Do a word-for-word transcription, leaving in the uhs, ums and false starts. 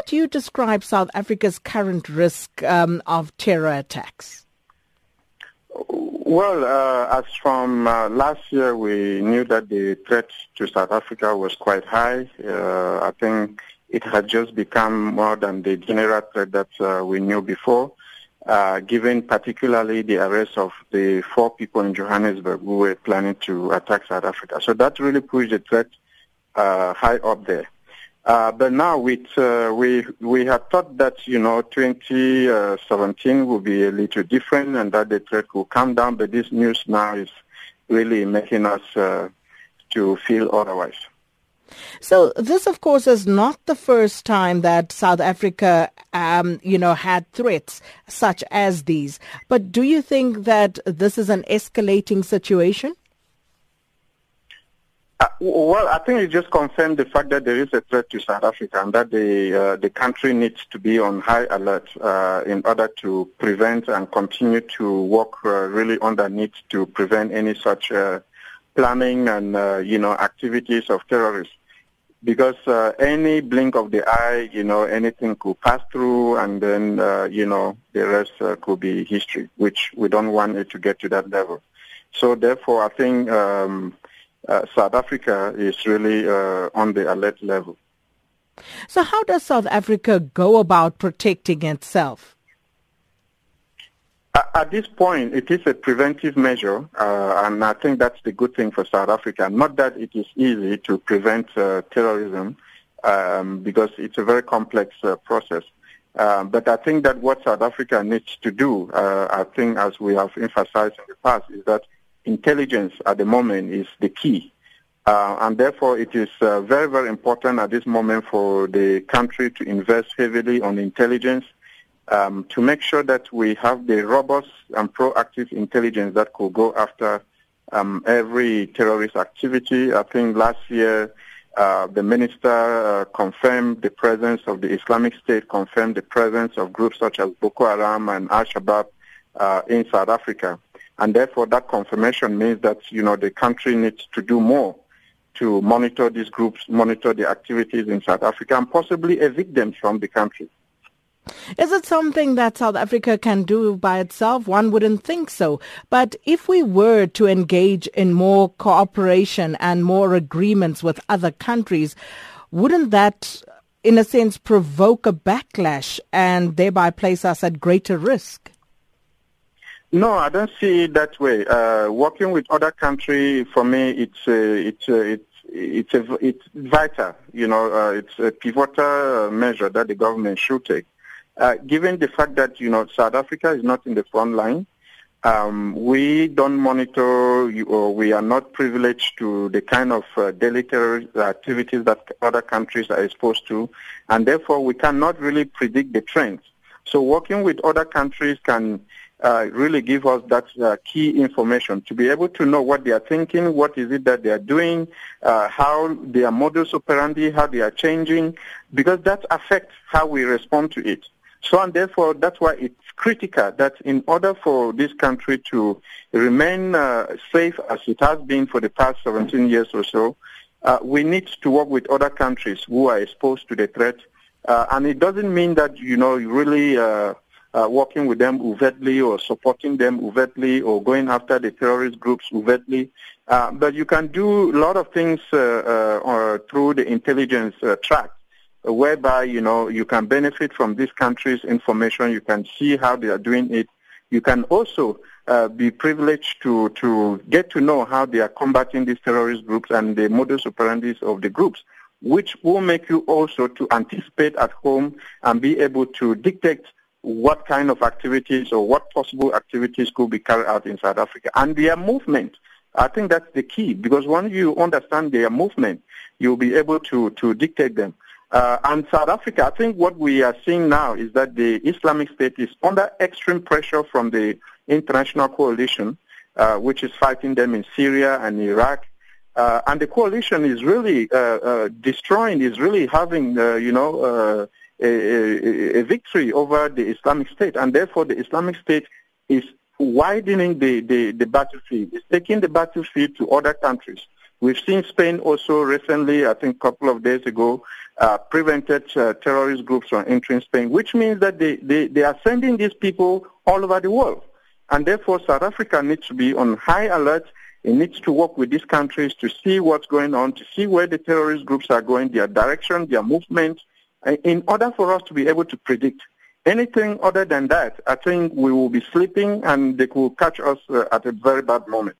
would you describe South Africa's current risk um, of terror attacks? Well, uh, as from uh, last year, we knew that the threat to South Africa was quite high. Uh, I think it had just become more than the general threat that uh, we knew before, uh, given particularly the arrest of the four people in Johannesburg who were planning to attack South Africa. So that really pushed the threat uh, high up there. Uh, but now with, uh, we we had thought that, you know, twenty seventeen will be a little different and that the threat will come down, but this news now is really making us uh, to feel otherwise. So this, of course, is not the first time that South Africa, um, you know, had threats such as these. But do you think that this is an escalating situation? Uh, well, I think it just confirmed the fact that there is a threat to South Africa and that the uh, the country needs to be on high alert uh, in order to prevent and continue to work uh, really underneath to prevent any such uh, planning and uh, you know activities of terrorists. Because uh, any blink of the eye, you know, anything could pass through, and then uh, you know the rest uh, could be history, which we don't want it to get to that level. So therefore, I think. Um, Uh, South Africa is really uh, on the alert level. So how does South Africa go about protecting itself? At, at this point, it is a preventive measure, uh, and I think that's the good thing for South Africa. Not that it is easy to prevent uh, terrorism, um, because it's a very complex uh, process. Uh, but I think that what South Africa needs to do, uh, I think as we have emphasized in the past, is that intelligence at the moment is the key, uh, and therefore it is uh, very, very important at this moment for the country to invest heavily on intelligence um, to make sure that we have the robust and proactive intelligence that could go after um, every terrorist activity. I think last year uh, the minister uh, confirmed the presence of the Islamic State, confirmed the presence of groups such as Boko Haram and Al-Shabaab uh, in South Africa. And therefore, that confirmation means that, you know, the country needs to do more to monitor these groups, monitor the activities in South Africa, and possibly evict them from the country. Is it something that South Africa can do by itself? One wouldn't think so. But if we were to engage in more cooperation and more agreements with other countries, wouldn't that, in a sense, provoke a backlash and thereby place us at greater risk? No, I don't see it that way. Uh, working with other countries, for me, it's uh, it's uh, it's it's, a, it's vital. You know, uh, it's a pivotal measure that the government should take. Uh, given the fact that you know South Africa is not in the front line, um, we don't monitor, or we are not privileged to the kind of uh, daily terrorist activities that other countries are exposed to, and therefore we cannot really predict the trends. So working with other countries can Uh, really give us that uh, key information to be able to know what they are thinking, what is it that they are doing, uh, how their modus operandi, how they are changing, because that affects how we respond to it. So and therefore, that's why it's critical that in order for this country to remain uh, safe as it has been for the past seventeen years or so, uh, we need to work with other countries who are exposed to the threat. Uh, and it doesn't mean that, you know, you really... Uh, Uh, working with them overtly or supporting them overtly or going after the terrorist groups overtly. Uh, but you can do a lot of things uh, uh, uh, through the intelligence uh, track, uh, whereby, you know, you can benefit from this country's information. You can see how they are doing it. You can also uh, be privileged to, to get to know how they are combating these terrorist groups and the modus operandi of the groups, which will make you also to anticipate at home and be able to dictate what kind of activities or what possible activities could be carried out in South Africa. And their movement, I think that's the key, because once you understand their movement, you'll be able to, to dictate them. Uh, and South Africa, I think what we are seeing now is that the Islamic State is under extreme pressure from the international coalition, uh, which is fighting them in Syria and Iraq. Uh, and the coalition is really uh, uh, destroying, is really having, uh, you know, uh, A, a, a victory over the Islamic State, and therefore the Islamic State is widening the, the, the battlefield. It's taking the battlefield to other countries. We've seen Spain also recently, I think a couple of days ago, uh, prevented uh, terrorist groups from entering Spain, which means that they, they, they are sending these people all over the world. And therefore, South Africa needs to be on high alert. It needs to work with these countries to see what's going on, to see where the terrorist groups are going, their direction, their movement, in order for us to be able to predict. Anything other than that, I think we will be sleeping and they could catch us uh, at a very bad moment.